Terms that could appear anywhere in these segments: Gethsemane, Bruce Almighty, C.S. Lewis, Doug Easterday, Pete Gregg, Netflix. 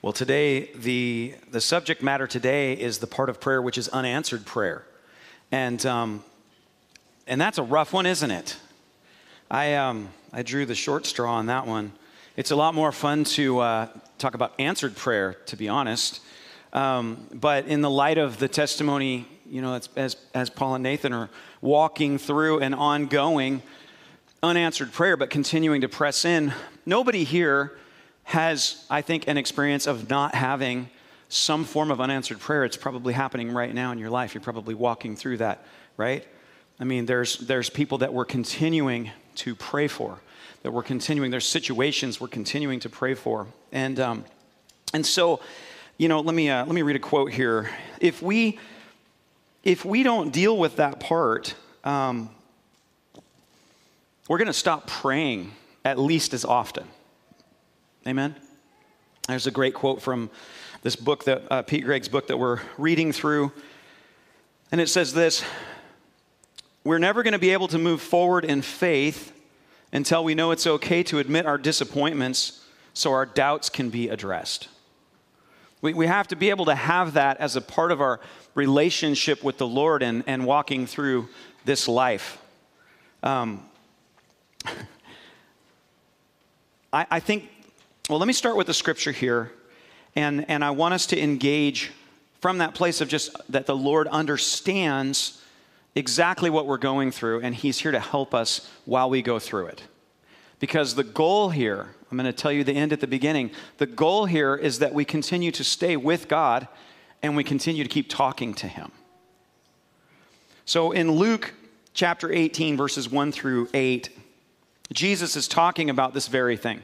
Well, today, the subject matter today is the part of prayer which is unanswered prayer. And that's a rough one, isn't it? I drew the short straw on that one. It's a lot more fun to talk about answered prayer, to be honest. But in the light of the testimony, you know, as Paul and Nathan are walking through an ongoing unanswered prayer, but continuing to press in, nobody here has, I think, an experience of not having some form of unanswered prayer. It's probably happening right now in your life. You're probably walking through that, right? I mean, there's people that we're continuing to pray for, that we're continuing, there's situations we're continuing to pray for. And so, you know, let me read a quote here. If we don't deal with that part, we're going to stop praying at least as often. Amen? There's a great quote from this book, that Pete Gregg's book that we're reading through. And it says this: we're never going to be able to move forward in faith until we know it's okay to admit our disappointments so our doubts can be addressed. We have to be able to have that as a part of our relationship with the Lord and walking through this life. I think, well, let me start with the scripture here, and I want us to engage from that place of just that the Lord understands exactly what we're going through, and he's here to help us while we go through it. Because the goal here, I'm going to tell you the end at the beginning, the goal here is that we continue to stay with God and we continue to keep talking to him. So in Luke chapter 18, verses 1 through 8, Jesus is talking about this very thing.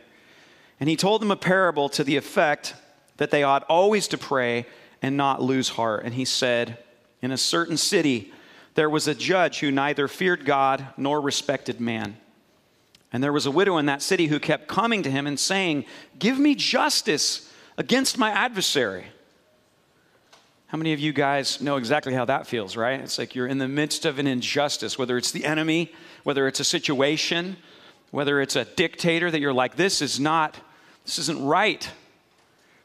And he told them a parable to the effect that they ought always to pray and not lose heart. And he said, in a certain city, there was a judge who neither feared God nor respected man. And there was a widow in that city who kept coming to him and saying, give me justice against my adversary. How many of you guys know exactly how that feels, right? It's like you're in the midst of an injustice, whether it's the enemy, whether it's a situation, whether it's a dictator that you're like, this isn't right.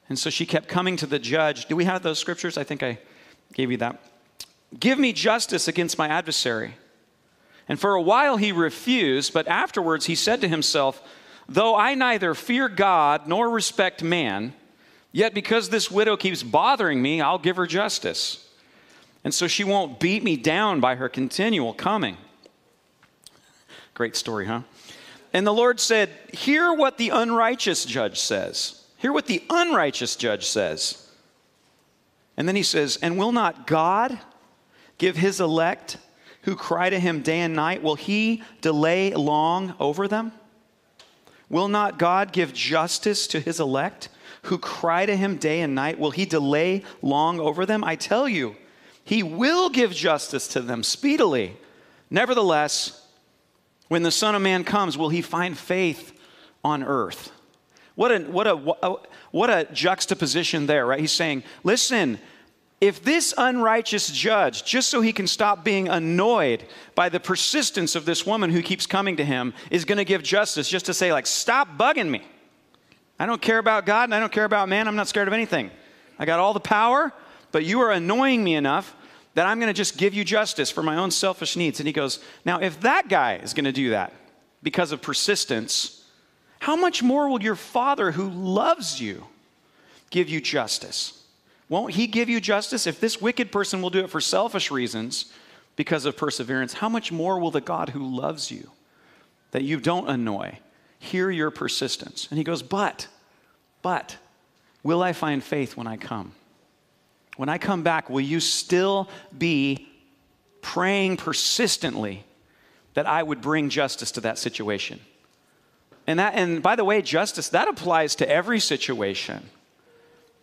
And so she kept coming to the judge. Do we have those scriptures? I think I gave you that. Give me justice against my adversary. And for a while he refused, but afterwards he said to himself, though I neither fear God nor respect man, yet because this widow keeps bothering me, I'll give her justice. And so she won't beat me down by her continual coming. Great story, huh? And the Lord said, hear what the unrighteous judge says. Hear what the unrighteous judge says. And then he says, and will not God give his elect who cry to him day and night, will he delay long over them? Will not God give justice to his elect who cry to him day and night? Will he delay long over them? I tell you, he will give justice to them speedily. Nevertheless, when the Son of Man comes, will he find faith on earth? What a juxtaposition there, right? He's saying, listen, if this unrighteous judge, just so he can stop being annoyed by the persistence of this woman who keeps coming to him, is going to give justice just to say, like, stop bugging me. I don't care about God and I don't care about man. I'm not scared of anything. I got all the power, but you are annoying me enough that I'm going to just give you justice for my own selfish needs. And he goes, now, if that guy is going to do that because of persistence, how much more will your Father who loves you give you justice? Won't he give you justice? If this wicked person will do it for selfish reasons because of perseverance, how much more will the God who loves you, that you don't annoy, hear your persistence? And he goes, but, will I find faith when I come? When I come back, will you still be praying persistently that I would bring justice to that situation? And by the way, justice, that applies to every situation.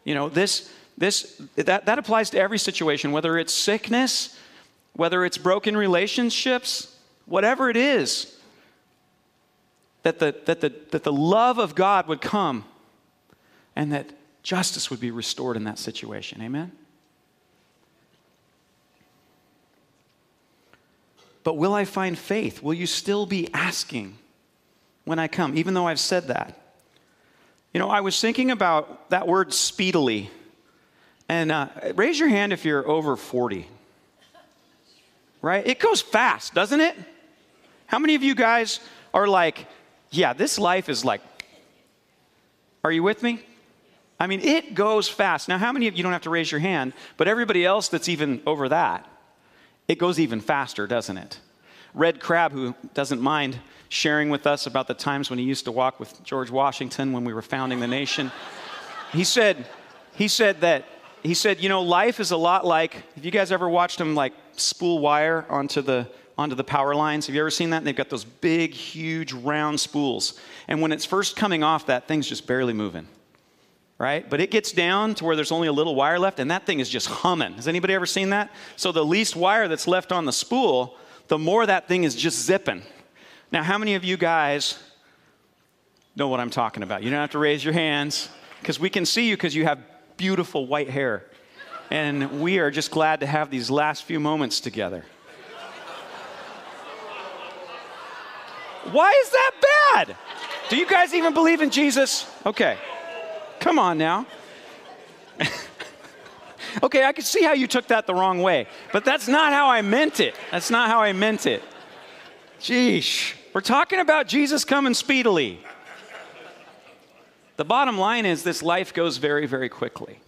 You know, that applies to every situation, whether it's sickness, whether it's broken relationships, whatever it is, that the love of God would come and that justice would be restored in that situation. Amen? But will I find faith? Will you still be asking when I come, even though I've said that? You know, I was thinking about that word speedily. And raise your hand if you're over 40. Right? It goes fast, doesn't it? How many of you guys are like, yeah, this life is like, are you with me? I mean, it goes fast. Now, how many of you don't have to raise your hand, but everybody else that's even over that, it goes even faster, doesn't it? Red Crab, who doesn't mind sharing with us about the times when he used to walk with George Washington when we were founding the nation, he said, you know, life is a lot like, have you guys ever watched him like spool wire onto the power lines? Have you ever seen that? And they've got those big, huge, round spools. And when it's first coming off, that thing's just barely moving, right? But it gets down to where there's only a little wire left, and that thing is just humming. Has anybody ever seen that? So the least wire that's left on the spool, the more that thing is just zipping. Now, how many of you guys know what I'm talking about? You don't have to raise your hands, because we can see you because you have beautiful white hair. And we are just glad to have these last few moments together. Why is that bad? Do you guys even believe in Jesus? Okay. Come on now. Okay, I can see how you took that the wrong way, but that's not how I meant it. That's not how I meant it. Jeez. We're talking about Jesus coming speedily. The bottom line is this life goes very, very quickly.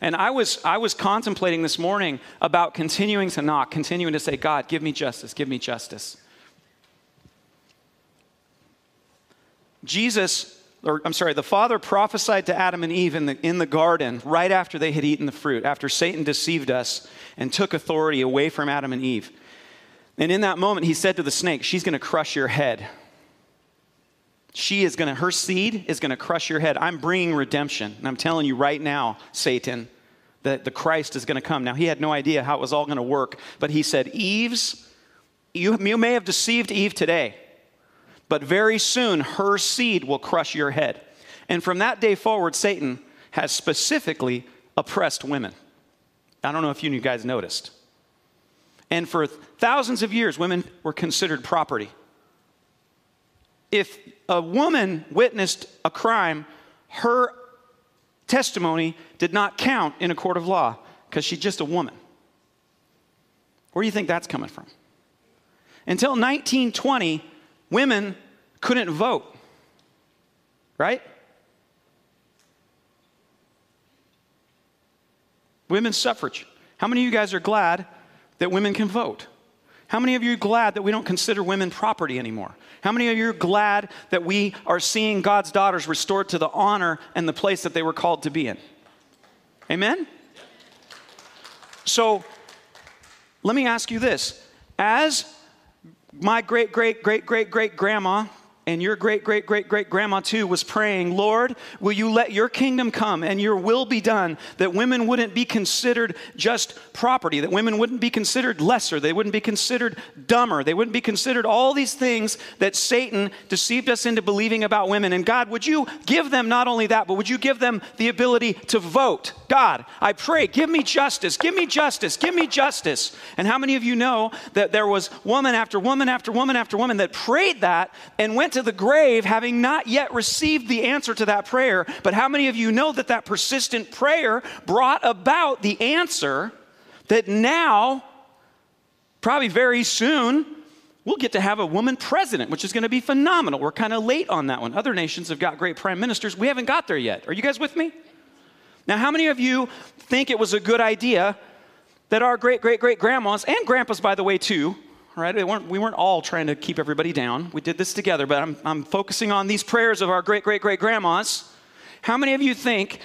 And I was contemplating this morning about continuing to knock, continuing to say, God, give me justice, give me justice. The Father prophesied to Adam and Eve in the garden right after they had eaten the fruit, after Satan deceived us and took authority away from Adam and Eve. And in that moment, he said to the snake, she's going to crush your head. Her seed is going to crush your head. I'm bringing redemption. And I'm telling you right now, Satan, that the Christ is going to come. Now, he had no idea how it was all going to work, but he said, you may have deceived Eve today, but very soon her seed will crush your head. And from that day forward, Satan has specifically oppressed women. I don't know if you guys noticed. And for thousands of years, women were considered property. If a woman witnessed a crime, her testimony did not count in a court of law because she's just a woman. Where do you think that's coming from? Until 1920, women couldn't vote, right? Women's suffrage. How many of you guys are glad that women can vote? How many of you are glad that we don't consider women property anymore? How many of you are glad that we are seeing God's daughters restored to the honor and the place that they were called to be in? Amen? So, let me ask you this. As my great-great-great-great-great-grandma and your great-great-great-great-grandma too was praying, Lord, will you let your kingdom come and your will be done, that women wouldn't be considered just property, that women wouldn't be considered lesser, they wouldn't be considered dumber, they wouldn't be considered all these things that Satan deceived us into believing about women. And God, would you give them not only that, but would you give them the ability to vote? God, I pray, give me justice, give me justice, give me justice. And how many of you know that there was woman after woman after woman after woman that prayed that and went to the grave having not yet received the answer to that prayer? But how many of you know that that persistent prayer brought about the answer that now, probably very soon, we'll get to have a woman president, which is going to be phenomenal. We're kind of late on that one. Other nations have got great prime ministers. We haven't got there yet. Are you guys with me? Now, how many of you think it was a good idea that our great-great-great-grandmas and grandpas, by the way, too, right? We weren't all trying to keep everybody down. We did this together, but I'm focusing on these prayers of our great-great-great-grandmas. How many of you think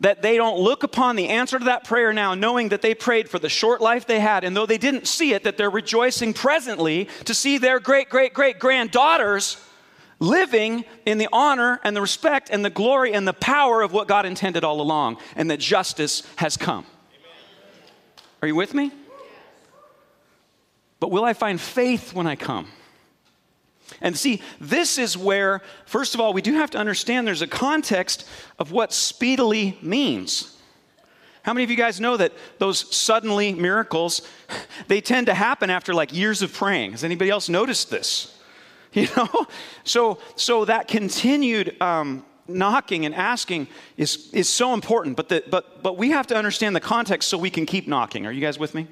that they don't look upon the answer to that prayer now, knowing that they prayed for the short life they had, and though they didn't see it, that they're rejoicing presently to see their great-great-great-granddaughters living in the honor and the respect and the glory and the power of what God intended all along, and that justice has come? Amen. Are you with me? But will I find faith when I come? And see, this is where, first of all, we do have to understand there's a context of what speedily means. How many of you guys know that those suddenly miracles, they tend to happen after like years of praying? Has anybody else noticed this? You know? So that continued knocking and asking is so important, but we have to understand the context so we can keep knocking. Are you guys with me?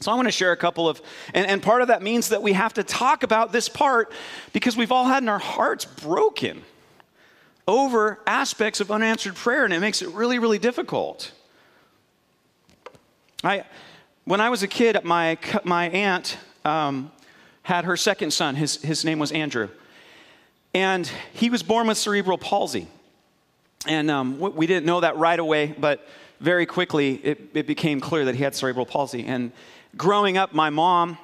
So I want to share a couple of, and part of that means that we have to talk about this part because we've all had in our hearts broken over aspects of unanswered prayer, and it makes it really, really difficult. When I was a kid, my aunt had her second son. His name was Andrew. And he was born with cerebral palsy. And we didn't know that right away, but very quickly it became clear that he had cerebral palsy. And growing up, my mom,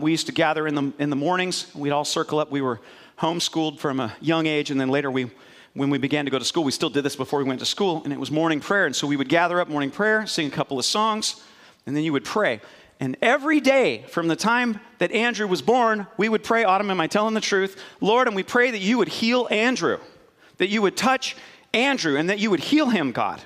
we used to gather in the mornings. We'd all circle up. We were homeschooled from a young age, and then later when we began to go to school, we still did this before we went to school, and it was morning prayer. And so we would gather up morning prayer, sing a couple of songs, and then you would pray. And every day from the time that Andrew was born, we would pray, Autumn, am I telling the truth? Lord, and we pray that you would heal Andrew, that you would touch Andrew, and that you would heal him, God.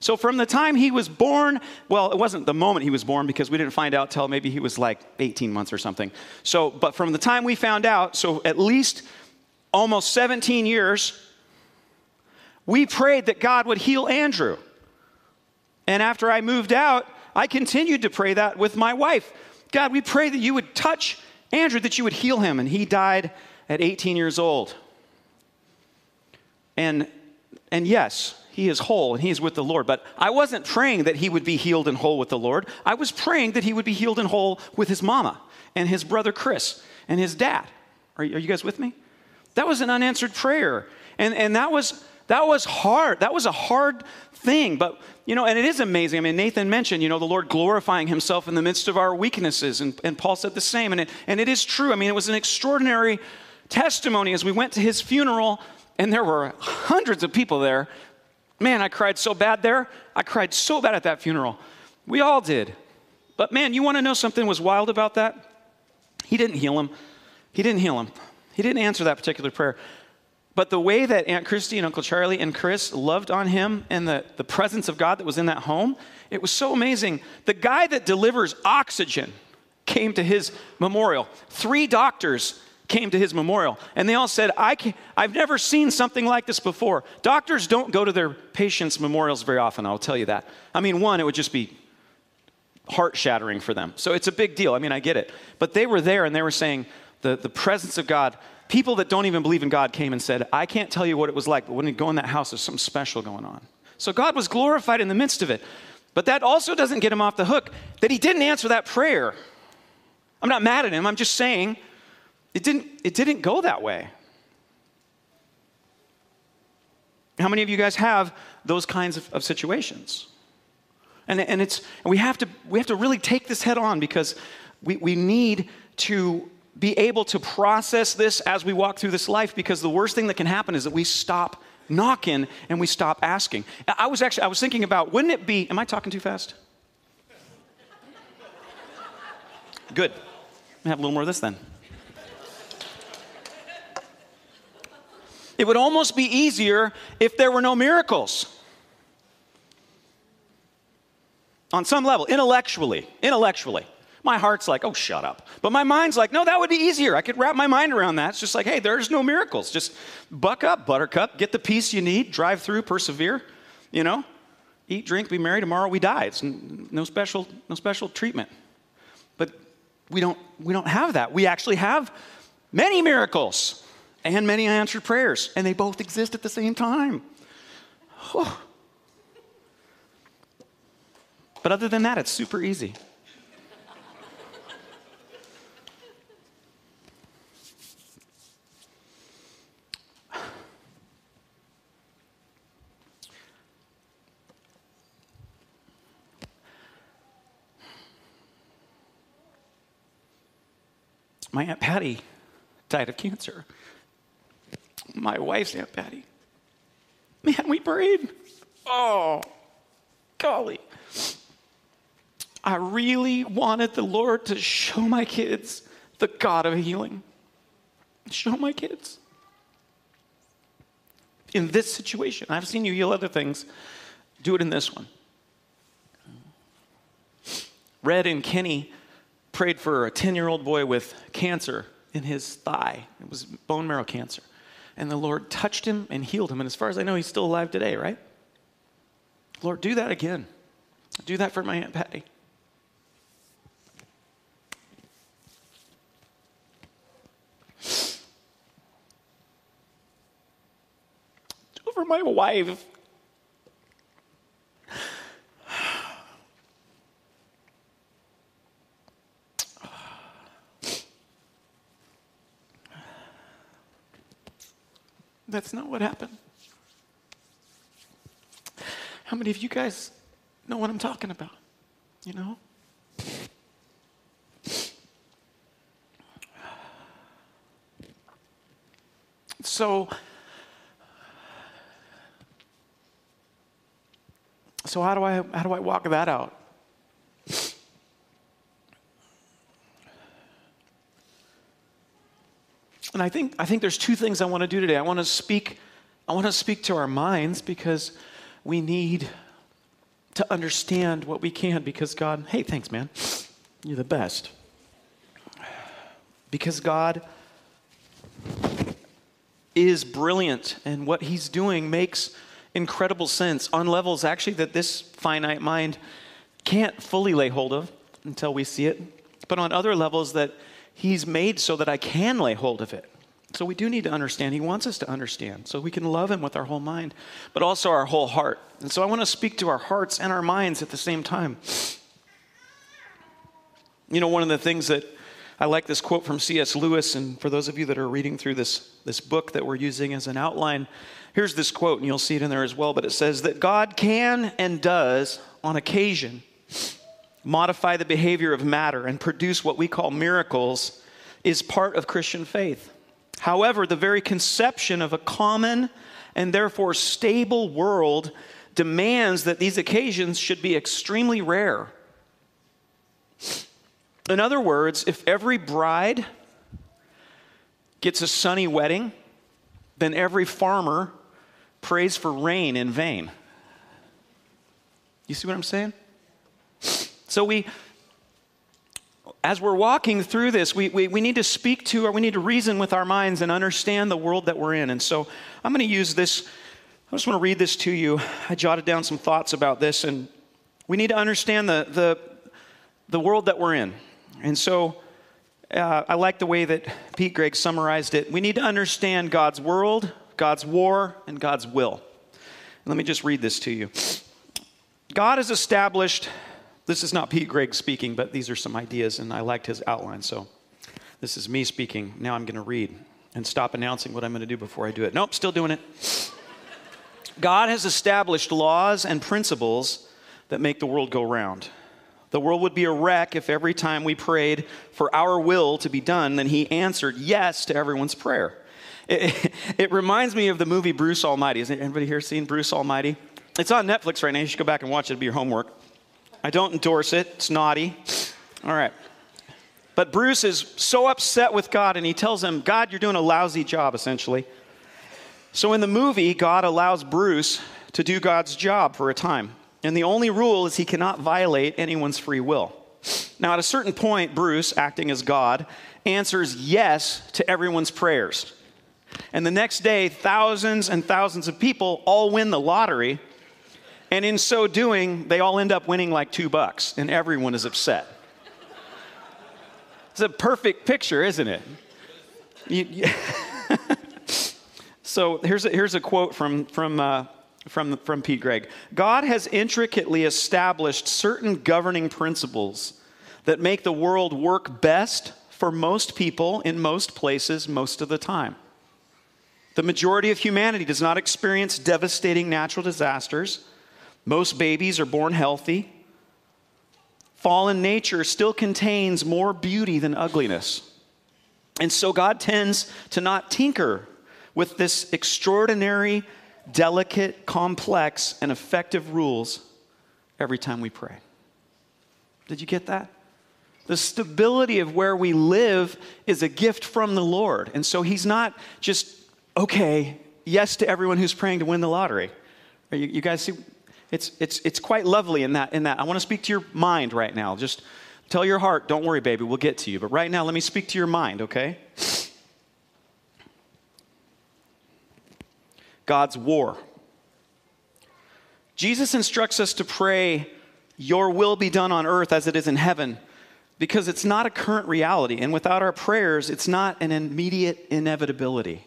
So from the time he was born, well, it wasn't the moment he was born because we didn't find out till maybe he was like 18 months or something. So, but from the time we found out, so at least almost 17 years, we prayed that God would heal Andrew. And after I moved out, I continued to pray that with my wife. God, we pray that you would touch Andrew, that you would heal him. And he died at 18 years old. And yes, he is whole and he is with the Lord. But I wasn't praying that he would be healed and whole with the Lord. I was praying that he would be healed and whole with his mama and his brother Chris and his dad. Are you guys with me? That was an unanswered prayer. And that was hard. That was a hard thing. But, you know, and it is amazing. I mean, Nathan mentioned, you know, the Lord glorifying himself in the midst of our weaknesses. And Paul said the same. And it is true. I mean, it was an extraordinary testimony as we went to his funeral, and there were hundreds of people there. Man, I cried so bad there. I cried so bad at that funeral. We all did. But man, you want to know something was wild about that? He didn't heal him. He didn't heal him. He didn't answer that particular prayer. But the way that Aunt Christy and Uncle Charlie and Chris loved on him and the presence of God that was in that home, it was so amazing. The guy that delivers oxygen came to his memorial. 3 doctors came to his memorial, and they all said, I've never seen something like this before. Doctors don't go to their patients' memorials very often, I'll tell you that. I mean, one, it would just be heart-shattering for them. So it's a big deal. I mean, I get it. But they were there, and they were saying the presence of God. People that don't even believe in God came and said, I can't tell you what it was like, but when you go in that house, there's something special going on. So God was glorified in the midst of it. But that also doesn't get him off the hook that he didn't answer that prayer. I'm not mad at him. I'm just saying it didn't go that way. How many of you guys have those kinds of situations? And we have to really take this head on because we need to be able to process this as we walk through this life, because the worst thing that can happen is that we stop knocking and we stop asking. I was thinking about, wouldn't it be, am I talking too fast? Good. I'm gonna have a little more of this then. It would almost be easier if there were no miracles. On some level, intellectually. My heart's like, oh, shut up. But my mind's like, no, that would be easier. I could wrap my mind around that. It's just like, hey, there's no miracles. Just buck up, buttercup. Get the peace you need. Drive through, persevere. You know, eat, drink, be merry. Tomorrow we die. It's no special treatment. But we don't have that. We actually have many miracles and many answered prayers, and they both exist at the same time. Oh. But other than that, it's super easy. My Aunt Patty died of cancer. My wife's Aunt Patty. Man, we prayed. Oh, golly. I really wanted the Lord to show my kids the God of healing. Show my kids. In this situation, I've seen you heal other things. Do it in this one. Red and Kenny prayed for a 10-year-old boy with cancer in his thigh. It was bone marrow cancer. and the Lord touched him and healed him. And as far as I know, he's still alive today, right? Lord, do that again. Do that for my Aunt Patty. Do it for my wife. That's not what happened. How many of you guys know what I'm talking about? You know? So how do I walk that out? And I think there's two things I want to do today. I want to speak to our minds, because we need to understand what we can, because God, hey, thanks, man. You're the best. Because God is brilliant, and what he's doing makes incredible sense on levels actually that this finite mind can't fully lay hold of until we see it, but on other levels that he's made so that I can lay hold of it. So we do need to understand. He wants us to understand so we can love him with our whole mind, but also our whole heart. And so I want to speak to our hearts and our minds at the same time. You know, one of the things that I like, this quote from C.S. Lewis, and for those of you that are reading through this book that we're using as an outline, here's this quote, and you'll see it in there as well, but it says that God can and does on occasion modify the behavior of matter and produce what we call miracles is part of Christian faith. However, the very conception of a common and therefore stable world demands that these occasions should be extremely rare. In other words, if every bride gets a sunny wedding, then every farmer prays for rain in vain. You see what I'm saying? So as we're walking through this, we need to speak to, or we need to reason with our minds and understand the world that we're in. And so I'm going to use this. I just want to read this to you. I jotted down some thoughts about this, and we need to understand the world that we're in. And so I like the way that Pete Gregg summarized it. We need to understand God's world, God's war, and God's will. And let me just read this to you. God has established... This is not Pete Gregg speaking, but these are some ideas, and I liked his outline, so this is me speaking. Now I'm going to read and stop announcing what I'm going to do before I do it. Nope, still doing it. God has established laws and principles that make the world go round. The world would be a wreck if every time we prayed for our will to be done, then he answered yes to everyone's prayer. It reminds me of the movie Bruce Almighty. Has anybody here seen Bruce Almighty? It's on Netflix right now. You should go back and watch it. It'll be your homework. I don't endorse it. It's naughty. All right. But Bruce is so upset with God, and he tells him, God, you're doing a lousy job, essentially. So in the movie, God allows Bruce to do God's job for a time. And the only rule is he cannot violate anyone's free will. Now, at a certain point, Bruce, acting as God, answers yes to everyone's prayers. And the next day, thousands and thousands of people all win the lottery. And in so doing, they all end up winning like $2, and everyone is upset. It's a perfect picture, isn't it? So here's a quote from Pete Gregg. God has intricately established certain governing principles that make the world work best for most people in most places most of the time. The majority of humanity does not experience devastating natural disasters. Most babies are born healthy. Fallen nature still contains more beauty than ugliness. And so God tends to not tinker with this extraordinary, delicate, complex, and effective rules every time we pray. Did you get that? The stability of where we live is a gift from the Lord. And so he's not just, okay, yes to everyone who's praying to win the lottery. You guys see... It's quite lovely in that. I want to speak to your mind right now. Just tell your heart, don't worry, baby, we'll get to you. But right now, let me speak to your mind, okay? God's war. Jesus instructs us to pray, "Your will be done on earth as it is in heaven," because it's not a current reality. And without our prayers, it's not an immediate inevitability.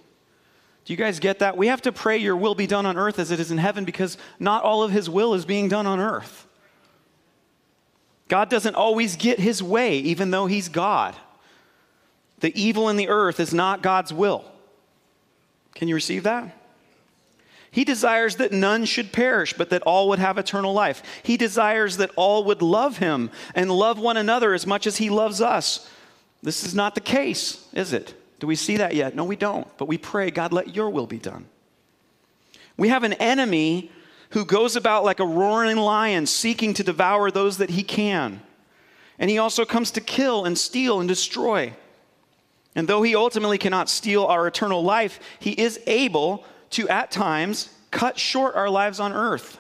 Do you guys get that? We have to pray, "Your will be done on earth as it is in heaven," because not all of his will is being done on earth. God doesn't always get his way, even though he's God. The evil in the earth is not God's will. Can you receive that? He desires that none should perish, but that all would have eternal life. He desires that all would love him and love one another as much as he loves us. This is not the case, is it? Do we see that yet? No, we don't. But we pray, "God, let your will be done." We have an enemy who goes about like a roaring lion, seeking to devour those that he can. And he also comes to kill and steal and destroy. And though he ultimately cannot steal our eternal life, he is able to, at times, cut short our lives on earth,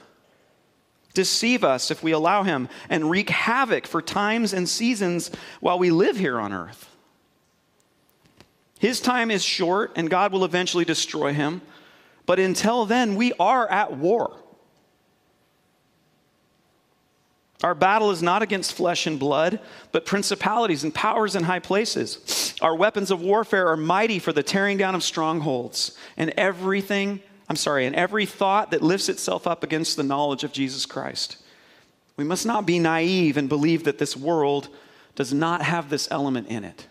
deceive us if we allow him, and wreak havoc for times and seasons while we live here on earth. His time is short, and God will eventually destroy him. But until then, we are at war. Our battle is not against flesh and blood, but principalities and powers in high places. Our weapons of warfare are mighty for the tearing down of strongholds and every thought that lifts itself up against the knowledge of Jesus Christ. We must not be naive and believe that this world does not have this element in it.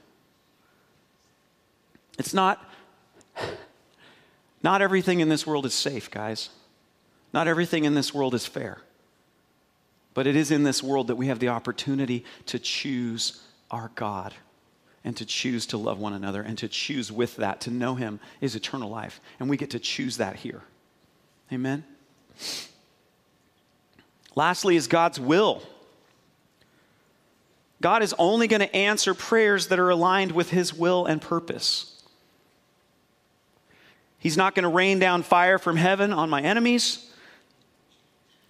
It's not everything in this world is safe, guys. Not everything in this world is fair. But it is in this world that we have the opportunity to choose our God and to choose to love one another and to choose with that, to know him is eternal life. And we get to choose that here. Amen? Lastly is God's will. God is only going to answer prayers that are aligned with his will and purpose. He's not going to rain down fire from heaven on my enemies.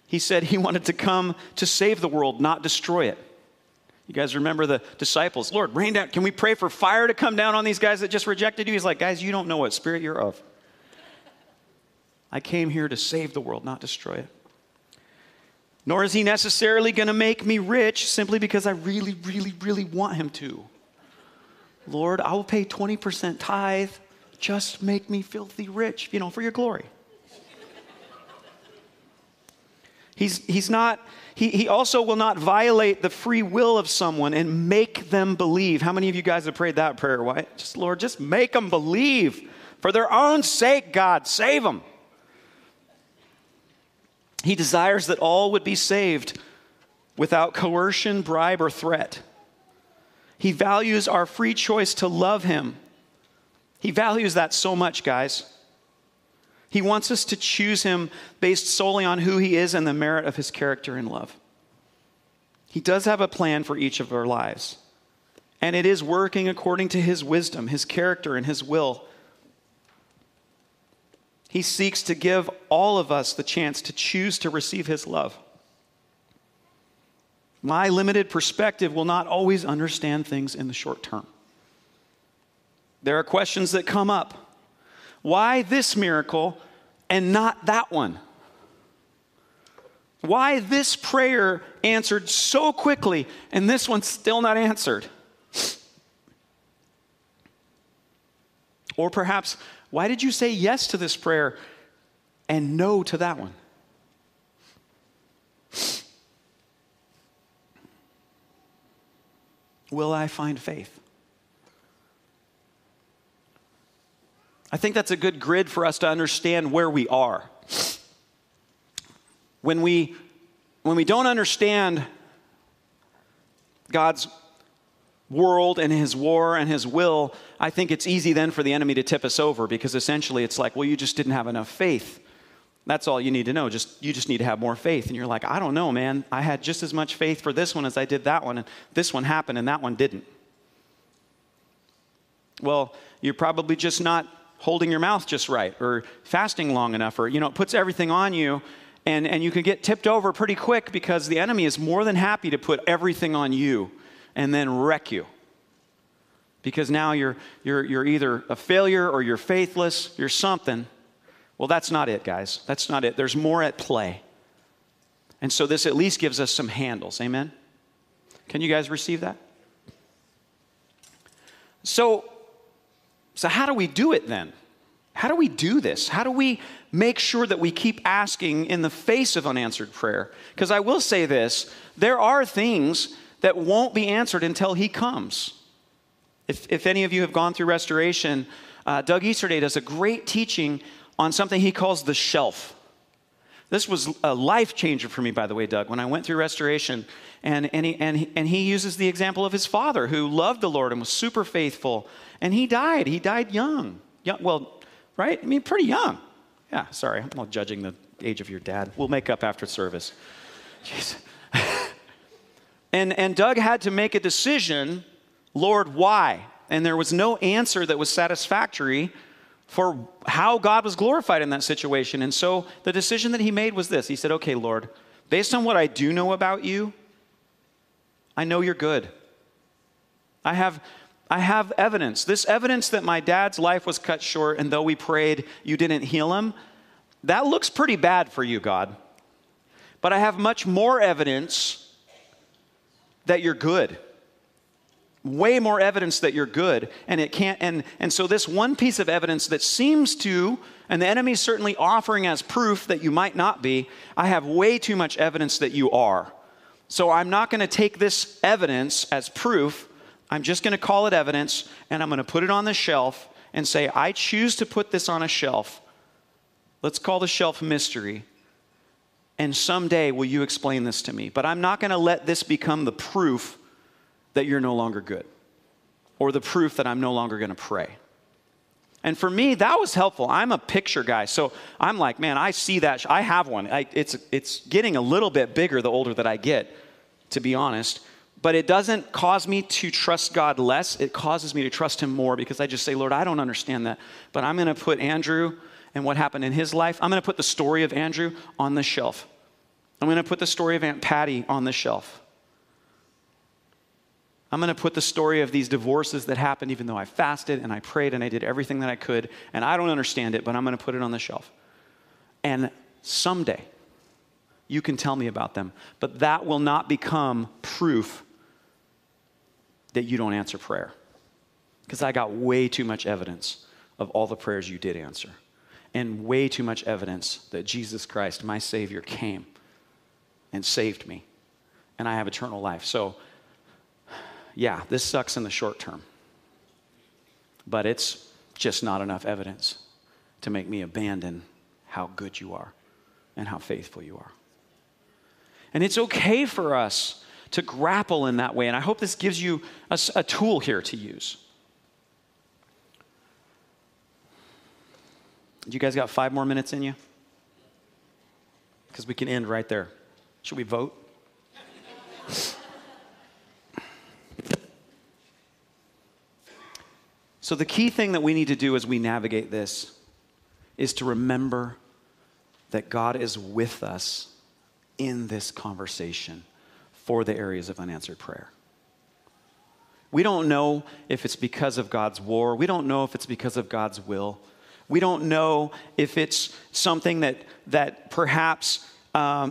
He said he wanted to come to save the world, not destroy it. You guys remember the disciples, "Lord, rain down. Can we pray for fire to come down on these guys that just rejected you?" He's like, "Guys, you don't know what spirit you're of. I came here to save the world, not destroy it." Nor is he necessarily going to make me rich simply because I really, really, really want him to. "Lord, I will pay 20% tithe. Just make me filthy rich, for your glory." He also will not violate the free will of someone and make them believe. How many of you guys have prayed that prayer? Why? Lord, just make them believe. For their own sake, God, save them. He desires that all would be saved without coercion, bribe, or threat. He values our free choice to love him. He values that so much, guys. He wants us to choose him based solely on who he is and the merit of his character and love. He does have a plan for each of our lives. And it is working according to his wisdom, his character, and his will. He seeks to give all of us the chance to choose to receive his love. My limited perspective will not always understand things in the short term. There are questions that come up. Why this miracle and not that one? Why this prayer answered so quickly and this one's still not answered? Or perhaps, why did you say yes to this prayer and no to that one? Will I find faith? I think that's a good grid for us to understand where we are. When we don't understand God's world and his war and his will, I think it's easy then for the enemy to tip us over, because essentially it's like, well, you just didn't have enough faith. That's all you need to know. You just need to have more faith. And you're like, I don't know, man. I had just as much faith for this one as I did that one. And this one happened and that one didn't. Well, you're probably just not holding your mouth just right, or fasting long enough, or, it puts everything on you, and you can get tipped over pretty quick, because the enemy is more than happy to put everything on you and then wreck you. Because now you're either a failure or you're faithless, you're something, Well, that's not it, guys. That's not it. There's more at play. And so this at least gives us some handles. Amen? Can you guys receive that? So how do we do it then? How do we do this? How do we make sure that we keep asking in the face of unanswered prayer? Because I will say this, there are things that won't be answered until he comes. If any of you have gone through Restoration, Doug Easterday does a great teaching on something he calls the shelf. This was a life changer for me, by the way, Doug, when I went through Restoration. And he uses the example of his father, who loved the Lord and was super faithful. And he died. He died young. Well, right? I mean, pretty young. Yeah, sorry. I'm not judging the age of your dad. We'll make up after service. Jeez. And Doug had to make a decision, Lord, why? And there was no answer that was satisfactory for how God was glorified in that situation. And so the decision that he made was this. He said, okay, Lord, based on what I do know about you, I know you're good. I have evidence. This evidence that my dad's life was cut short, and though we prayed, you didn't heal him, that looks pretty bad for you, God. But I have much more evidence that you're good. Way more evidence that you're good, and it can't, and so this one piece of evidence that seems to, and the enemy's certainly offering as proof that you might not be, I have way too much evidence that you are. So I'm not going to take this evidence as proof. I'm just going to call it evidence, and I'm going to put it on the shelf and say, I choose to put this on a shelf. Let's call the shelf mystery. And someday will you explain this to me? But I'm not going to let this become the proof that you're no longer good, or the proof that I'm no longer going to pray. And for me, that was helpful. I'm a picture guy, so I'm like, man, I see that. I have one. It's getting a little bit bigger the older that I get, to be honest. But it doesn't cause me to trust God less. It causes me to trust him more, because I just say, Lord, I don't understand that, but I'm going to put Andrew and what happened in his life. I'm going to put the story of Andrew on the shelf. I'm going to put the story of Aunt Patty on the shelf. I'm going to put the story of these divorces that happened, even though I fasted and I prayed and I did everything that I could, and I don't understand it, but I'm going to put it on the shelf. And someday you can tell me about them, but that will not become proof that you don't answer prayer, because I got way too much evidence of all the prayers you did answer, and way too much evidence that Jesus Christ, my Savior, came and saved me, and I have eternal life. So yeah, this sucks in the short term, but it's just not enough evidence to make me abandon how good you are and how faithful you are. And it's okay for us to grapple in that way, and I hope this gives you a tool here to use. You guys got 5 more minutes in you? Because we can end right there. Should we vote? So the key thing that we need to do as we navigate this is to remember that God is with us in this conversation for the areas of unanswered prayer. We don't know if it's because of God's war. We don't know if it's because of God's will. We don't know if it's something that perhaps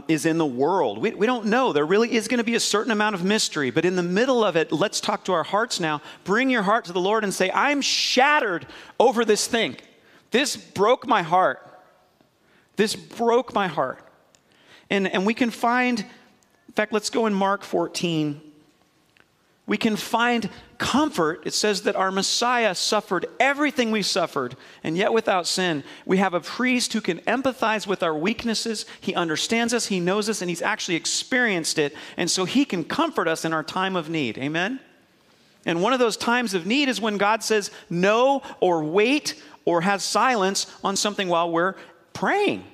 is in the world. We don't know. There really is going to be a certain amount of mystery, but in the middle of it, let's talk to our hearts now. Bring your heart to the Lord and say, I'm shattered over this thing. This broke my heart. This broke my heart. And we can find, in fact, let's go in Mark 14. We can find comfort. It says that our Messiah suffered everything we suffered, and yet without sin. We have a priest who can empathize with our weaknesses. He understands us, he knows us, and he's actually experienced it. And so he can comfort us in our time of need. Amen? And one of those times of need is when God says no, or wait, or has silence on something while we're praying.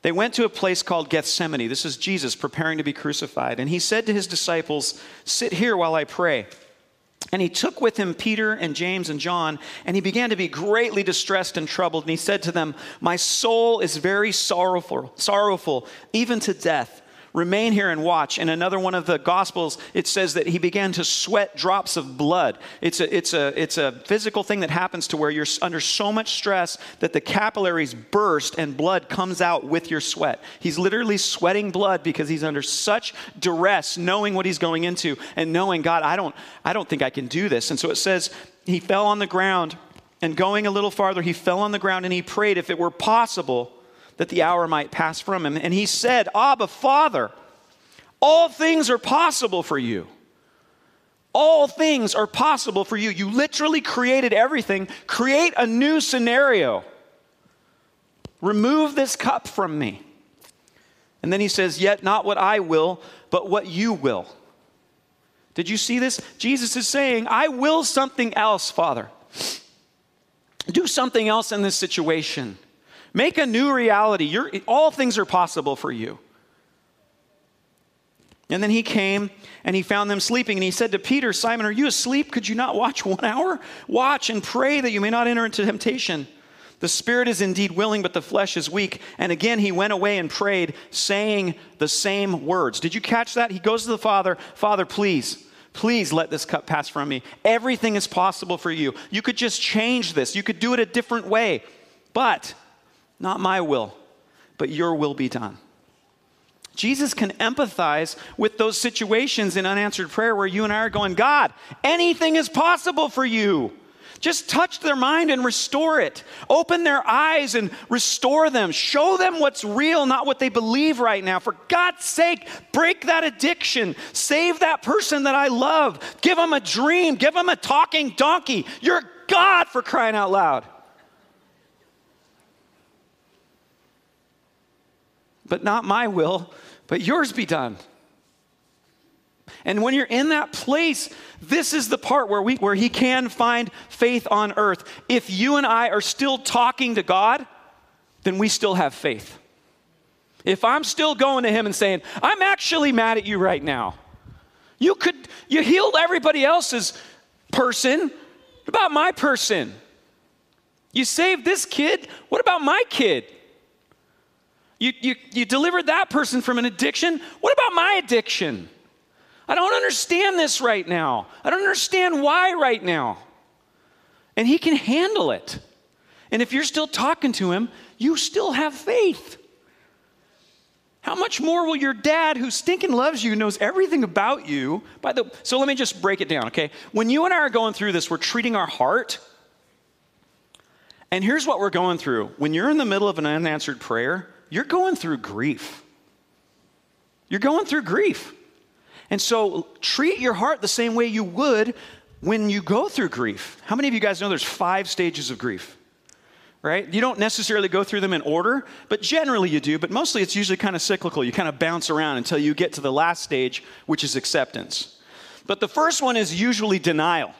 They went to a place called Gethsemane. This is Jesus preparing to be crucified. And he said to his disciples, sit here while I pray. And he took with him Peter and James and John, and he began to be greatly distressed and troubled. And he said to them, my soul is very sorrowful, even to death. remain here and watch. In another one of the Gospels, it says that he began to sweat drops of blood. It's a physical thing that happens to where you're under so much stress that the capillaries burst and blood comes out with your sweat. He's literally sweating blood because he's under such duress, knowing what he's going into and knowing, God, I don't think I can do this. And so it says he fell on the ground, and going a little farther, he fell on the ground and he prayed if it were possible that the hour might pass from him. And he said, Abba, Father, all things are possible for you. All things are possible for you. You literally created everything. Create a new scenario. Remove this cup from me. And then he says, yet not what I will, but what you will. Did you see this? Jesus is saying, I will something else, Father. Do something else in this situation. Make a new reality. All things are possible for you. And then he came and he found them sleeping. And he said to Peter, Simon, are you asleep? Could you not watch 1 hour? Watch and pray that you may not enter into temptation. The spirit is indeed willing, but the flesh is weak. And again, he went away and prayed, saying the same words. Did you catch that? He goes to the Father. Father, please. Please let this cup pass from me. Everything is possible for you. You could just change this. You could do it a different way. But not my will, but your will be done. Jesus can empathize with those situations in unanswered prayer where you and I are going, God, anything is possible for you. Just touch their mind and restore it. Open their eyes and restore them. Show them what's real, not what they believe right now. For God's sake, break that addiction. Save that person that I love. Give them a dream. Give them a talking donkey. You're God, for crying out loud. But not my will, but yours be done. And when you're in that place, this is the part where he can find faith on earth. If you and I are still talking to God, then we still have faith. If I'm still going to him and saying, I'm actually mad at you right now. You healed everybody else's person. What about my person? You saved this kid. What about my kid? You delivered that person from an addiction. What about my addiction? I don't understand this right now. I don't understand why right now. And he can handle it. And if you're still talking to him, you still have faith. How much more will your dad, who stinking loves you, knows everything about you? So let me just break it down, okay? When you and I are going through this, we're treating our heart. And here's what we're going through. When you're in the middle of an unanswered prayer, you're going through grief. You're going through grief. And so treat your heart the same way you would when you go through grief. How many of you guys know there's 5 stages of grief, right? You don't necessarily go through them in order, but generally you do. But mostly it's usually kind of cyclical. You kind of bounce around until you get to the last stage, which is acceptance. But the first one is usually denial.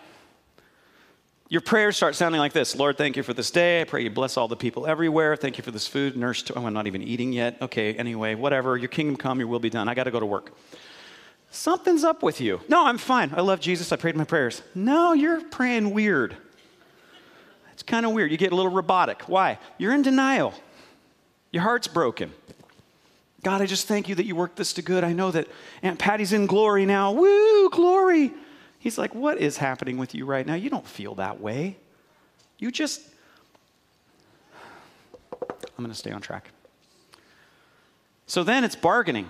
Your prayers start sounding like this. Lord, thank you for this day. I pray you bless all the people everywhere. Thank you for this food. I'm not even eating yet. Okay, anyway, whatever. Your kingdom come, your will be done. I got to go to work. Something's up with you. No, I'm fine. I love Jesus. I prayed my prayers. No, you're praying weird. It's kind of weird. You get a little robotic. Why? You're in denial. Your heart's broken. God, I just thank you that you worked this to good. I know that Aunt Patty's in glory now. Woo, glory. He's like, what is happening with you right now? You don't feel that way. You just... I'm going to stay on track. So then it's bargaining.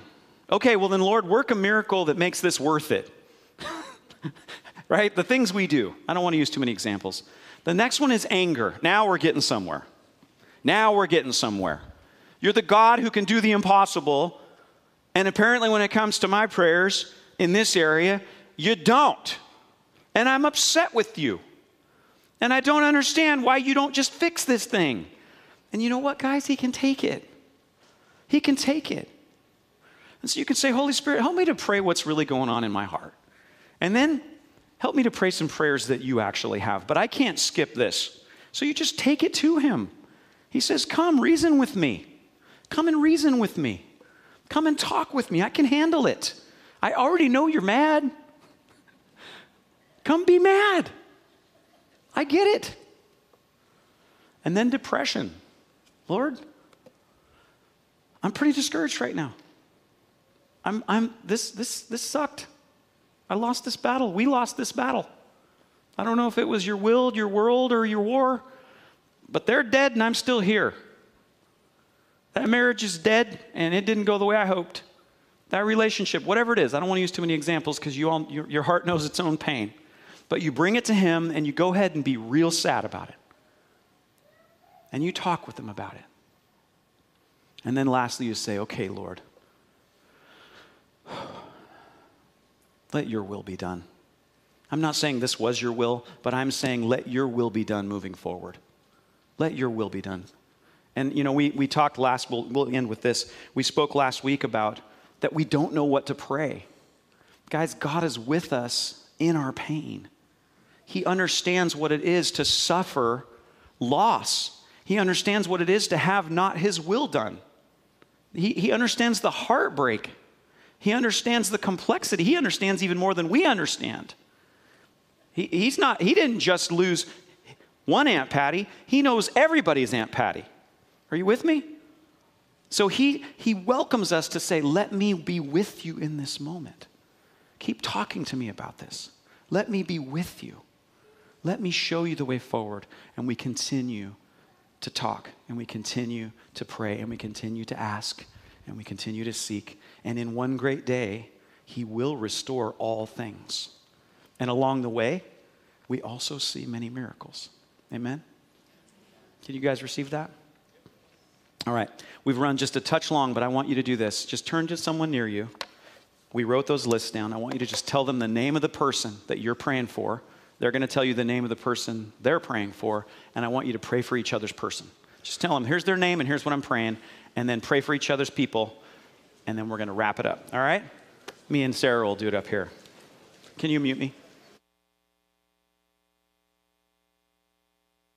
Okay, well then, Lord, work a miracle that makes this worth it. Right? The things we do. I don't want to use too many examples. The next one is anger. Now we're getting somewhere. You're the God who can do the impossible. And apparently when it comes to my prayers in this area, you don't. And I'm upset with you. And I don't understand why you don't just fix this thing. And you know what, guys? He can take it. He can take it. And so you can say, Holy Spirit, help me to pray what's really going on in my heart. And then help me to pray some prayers that you actually have. But I can't skip this. So you just take it to him. He says, come reason with me. Come and reason with me. Come and talk with me. I can handle it. I already know you're mad. Come be mad. I get it. And then depression. Lord, I'm pretty discouraged right now. This sucked. I lost this battle. We lost this battle. I don't know if it was your will, your world, or your war, but they're dead and I'm still here. That marriage is dead and it didn't go the way I hoped. That relationship, whatever it is, I don't want to use too many examples because your heart knows its own pain. But you bring it to him and you go ahead and be real sad about it. And you talk with him about it. And then lastly, you say, okay, Lord, let your will be done. I'm not saying this was your will, but I'm saying let your will be done moving forward. Let your will be done. And, you know, we talked last, we'll end with this. We spoke last week about that we don't know what to pray. Guys, God is with us in our pain. He understands what it is to suffer loss. He understands what it is to have not his will done. He understands the heartbreak. He understands the complexity. He understands even more than we understand. He didn't just lose one Aunt Patty. He knows everybody's Aunt Patty. Are you with me? So he welcomes us to say, let me be with you in this moment. Keep talking to me about this. Let me be with you. Let me show you the way forward. And we continue to talk, and we continue to pray, and we continue to ask, and we continue to seek. And in one great day, he will restore all things. And along the way, we also see many miracles. Amen? Can you guys receive that? All right. We've run just a touch long, but I want you to do this. Just turn to someone near you. We wrote those lists down. I want you to just tell them the name of the person that you're praying for. They're going to tell you the name of the person they're praying for, and I want you to pray for each other's person. Just tell them, here's their name, and here's what I'm praying, and then pray for each other's people, and then we're going to wrap it up. All right? Me and Sarah will do it up here. Can you mute me?